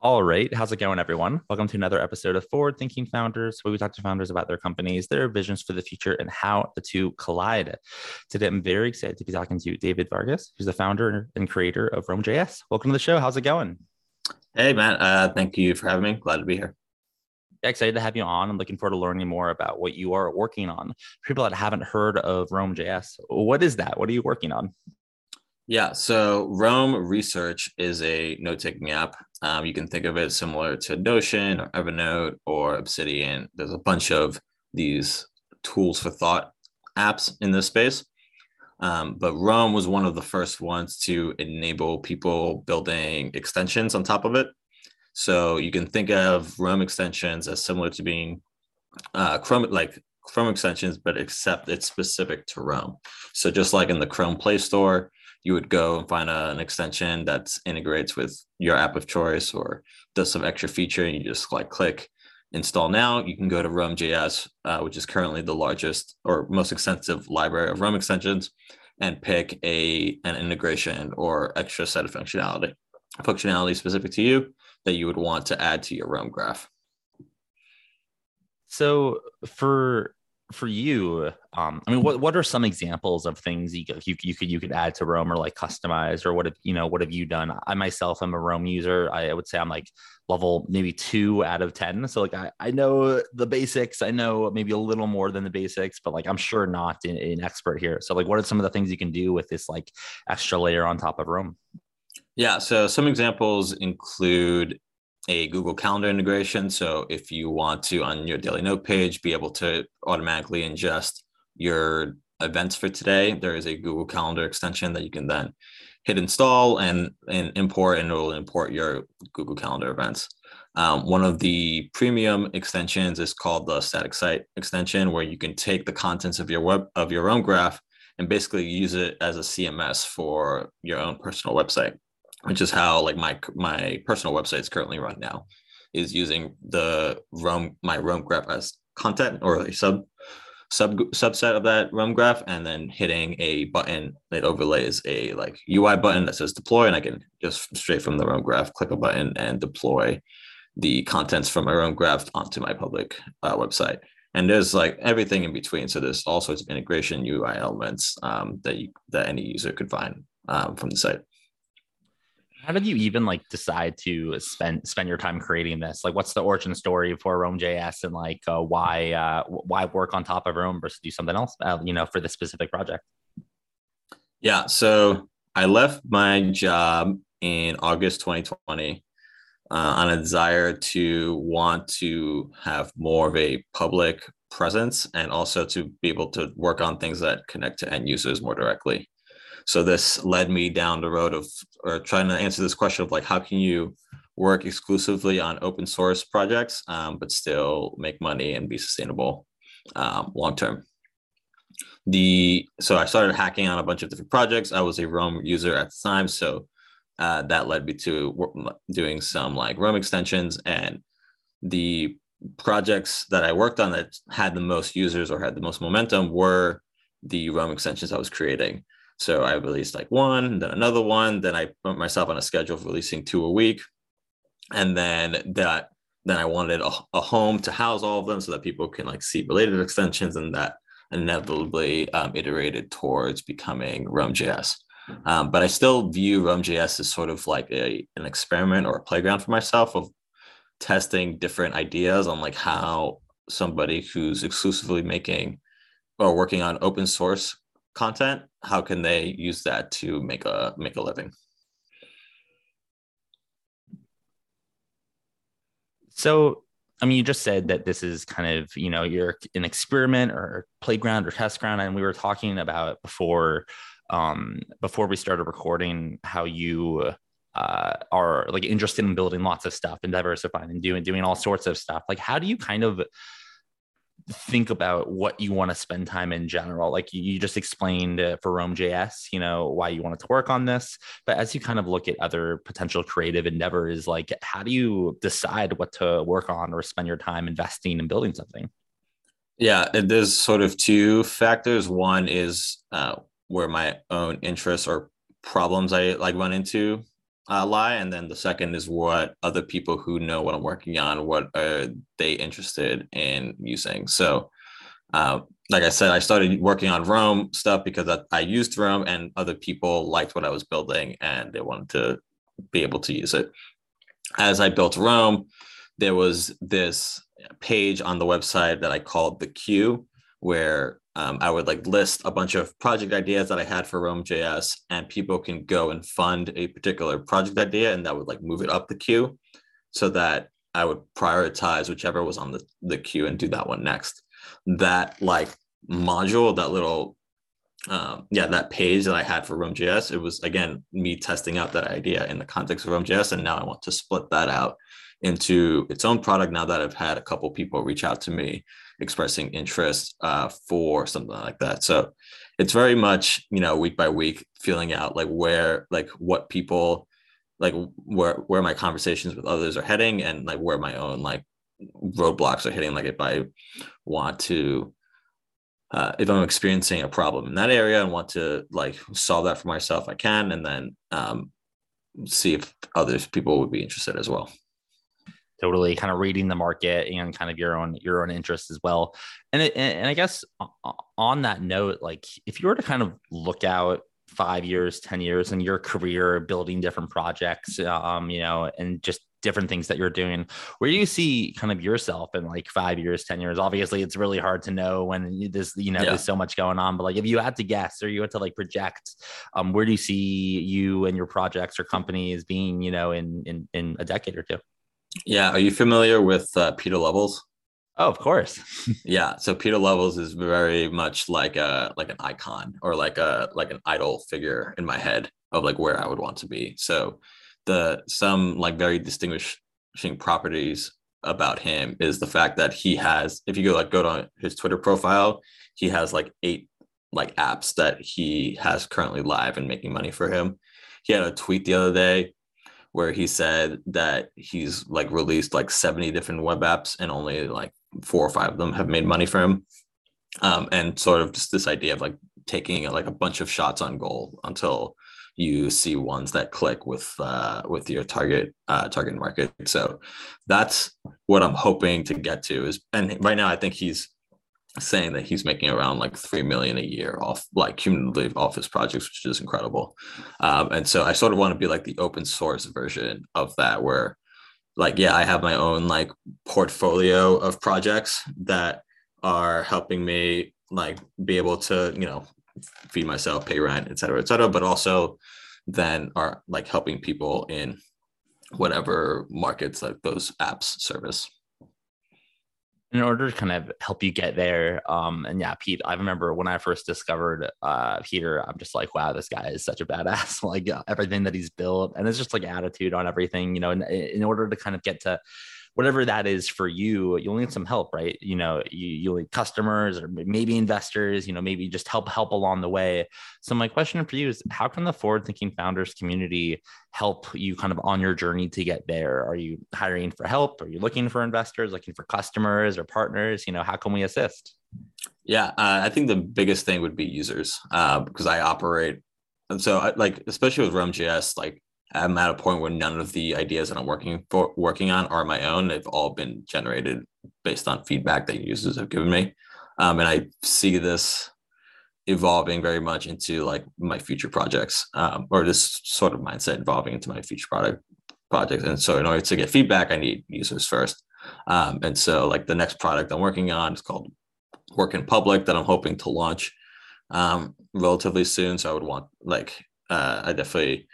All right. How's it going, everyone? Welcome to another episode of Forward Thinking Founders, where we talk to founders about their companies, their visions for the future, and how the two collide. Today, I'm very excited to be talking to David Vargas, who's the founder and creator of RoamJS. Welcome to the show. How's it going? Hey, Matt. Thank you for having me. Glad to be here. Excited to have you on. I'm looking forward to learning more about what you are working on. For people that haven't heard of RoamJS, what is that? What are you working on? Yeah, so Roam Research is a note-taking app. You can think of it similar to Notion or Evernote or Obsidian. There's a bunch of these tools for thought apps in this space. But Roam was one of the first ones to enable people building extensions on top of it. So you can think of Roam extensions as similar to being Chrome extensions, but except it's specific to Roam. So just like in the Chrome Play Store, you would go and find an extension that integrates with your app of choice or does some extra feature, and you just click install now. You can go to RoamJS, which is currently the largest or most extensive library of Roam extensions, and pick an integration or extra set of functionality specific to you that you would want to add to your Roam graph. So for you, I mean, what are some examples of things you could add to Roam or customize, or what have you done? I myself am a Roam user. I would say I'm level maybe 2 out of 10. So I know the basics. I know maybe a little more than the basics, but I'm sure not an expert here. So what are some of the things you can do with this extra layer on top of Roam? Yeah. So some examples include a Google Calendar integration. So if you want to, on your daily note page, be able to automatically ingest your events for today, there is a Google Calendar extension that you can then hit install and import, and it will import your Google Calendar events. One of the premium extensions is called the static site extension, where you can take the contents of your own graph and basically use it as a CMS for your own personal website, which is how my personal website is currently run now, is using the Roam graph as content, or a subset of that Roam graph, and then hitting a button that overlays a UI button that says deploy, and I can just straight from the Roam graph click a button and deploy the contents from my Roam graph onto my public website. And there's everything in between. So there's all sorts of integration UI elements that any user could find from the site. How did you even decide to spend your time creating this? What's the origin story for RoamJS, and why work on top of Roam versus do something else, for this specific project? Yeah, so I left my job in August 2020 on a desire to want to have more of a public presence, and also to be able to work on things that connect to end users more directly. So this led me down the road of trying to answer this question of how can you work exclusively on open source projects, but still make money and be sustainable long-term. So I started hacking on a bunch of different projects. I was a Roam user at the time. So that led me to doing some Roam extensions, and the projects that I worked on that had the most users or had the most momentum were the Roam extensions I was creating. So I released one, then another one, then I put myself on a schedule of releasing 2 a week. And then I wanted a home to house all of them so that people can see related extensions, and that inevitably iterated towards becoming RoamJS. But I still view RoamJS as sort of an experiment or a playground for myself of testing different ideas on like how somebody who's exclusively making or working on open source content, how can they use that to make a living? So, I mean, you just said that this is kind of, you know, you're an experiment or playground or test ground. And we were talking about before we started recording, how you are like interested in building lots of stuff and diversifying and doing all sorts of stuff. Like, how do you kind of think about what you want to spend time in general? Like you just explained for RoamJS, you know, why you wanted to work on this, but as you kind of look at other potential creative endeavors, like how do you decide what to work on or spend your time investing and building something? Yeah, there's sort of two factors. One is where my own interests or problems I like run into lie. And then the second is what other people who know what I'm working on, what are they interested in using? So like I said, I started working on Roam stuff because I used Roam and other people liked what I was building and they wanted to be able to use it. As I built Roam, there was this page on the website that I called the queue, where I would like list a bunch of project ideas that I had for RoamJS, and people can go and fund a particular project idea, and that would like move it up the queue so that I would prioritize whichever was on the queue and do that one next. That like module, that little, that page that I had for RoamJS, it was again, me testing out that idea in the context of RoamJS, and now I want to split that out into its own product now that I've had a couple people reach out to me expressing interest for something like that. So it's very much, you know, week by week, feeling out like where, like what people, like where my conversations with others are heading and like where my own like roadblocks are hitting. Like if I want to, if I'm experiencing a problem in that area and want to like solve that for myself, I can, and then see if other people would be interested as well. Totally, kind of reading the market and kind of your own interests as well. And I guess on that note, like if you were to kind of look out 5 years, 10 years in your career, building different projects, you know, and just different things that you're doing, where do you see kind of yourself in like 5 years, 10 years? Obviously it's really hard to know when this, you know, there's so much going on, but like if you had to guess or you had to like project, where do you see you and your projects or companies being, you know, in a decade or two? Yeah. Are you familiar with Peter Levels? Oh, of course. Yeah. So Peter Levels is very much like an icon or like an idol figure in my head of like where I would want to be. So some like very distinguishing properties about him is the fact that he has, if you go to his Twitter profile, he has like 8 like apps that he has currently live and making money for him. He had a tweet the other day where he said that he's like released like 70 different web apps and only like 4 or 5 of them have made money for him. And sort of just this idea of like taking like a bunch of shots on goal until you see ones that click with your target market. So that's what I'm hoping to get to is, and right now I think he's saying that he's making around like $3 million a year off like cumulative office projects, which is incredible. And so I sort of want to be like the open source version of that, where like, yeah, I have my own like portfolio of projects that are helping me like be able to, you know, feed myself, pay rent, et cetera, but also then are like helping people in whatever markets that those apps service. In order to kind of help you get there. And yeah, Pete, I remember when I first discovered Peter, I'm just like, wow, this guy is such a badass, like everything that he's built. And it's just like attitude on everything, you know, in order to kind of get to whatever that is for you, you'll need some help, right? You know, you'll need customers or maybe investors, you know, maybe just help along the way. So my question for you is, how can the forward-thinking founders community help you kind of on your journey to get there? Are you hiring for help? Are you looking for investors, looking for customers or partners? You know, how can we assist? Yeah, I think the biggest thing would be users, because I operate. And so I, like, especially with RoamJS, like I'm at a point where none of the ideas that I'm working on are my own. They've all been generated based on feedback that users have given me. And I see this evolving very much into like my future projects, or this sort of mindset evolving into my future product projects. And so in order to get feedback, I need users first. And so like the next product I'm working on is called Work in Public that I'm hoping to launch relatively soon. So I would want like, I definitely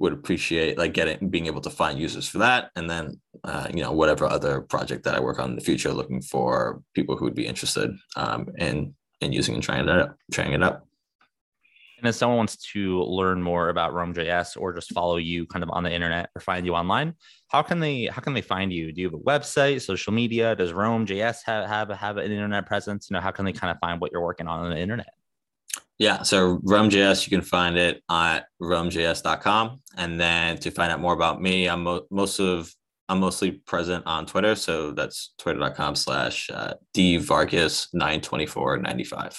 would appreciate like being able to find users for that. And then, you know, whatever other project that I work on in the future, looking for people who would be interested in using and trying it up. And if someone wants to learn more about RoamJS or just follow you kind of on the internet or find you online, how can they find you? Do you have a website, social media? Does RoamJS have an internet presence? You know, how can they kind of find what you're working on the internet? Yeah, so RoamJS, you can find it at roamjs.com. And then to find out more about me, I'm mostly present on Twitter. So that's twitter.com/dvargas92495.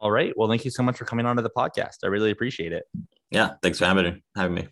All right. Well, thank you so much for coming on to the podcast. I really appreciate it. Yeah. Thanks for having me.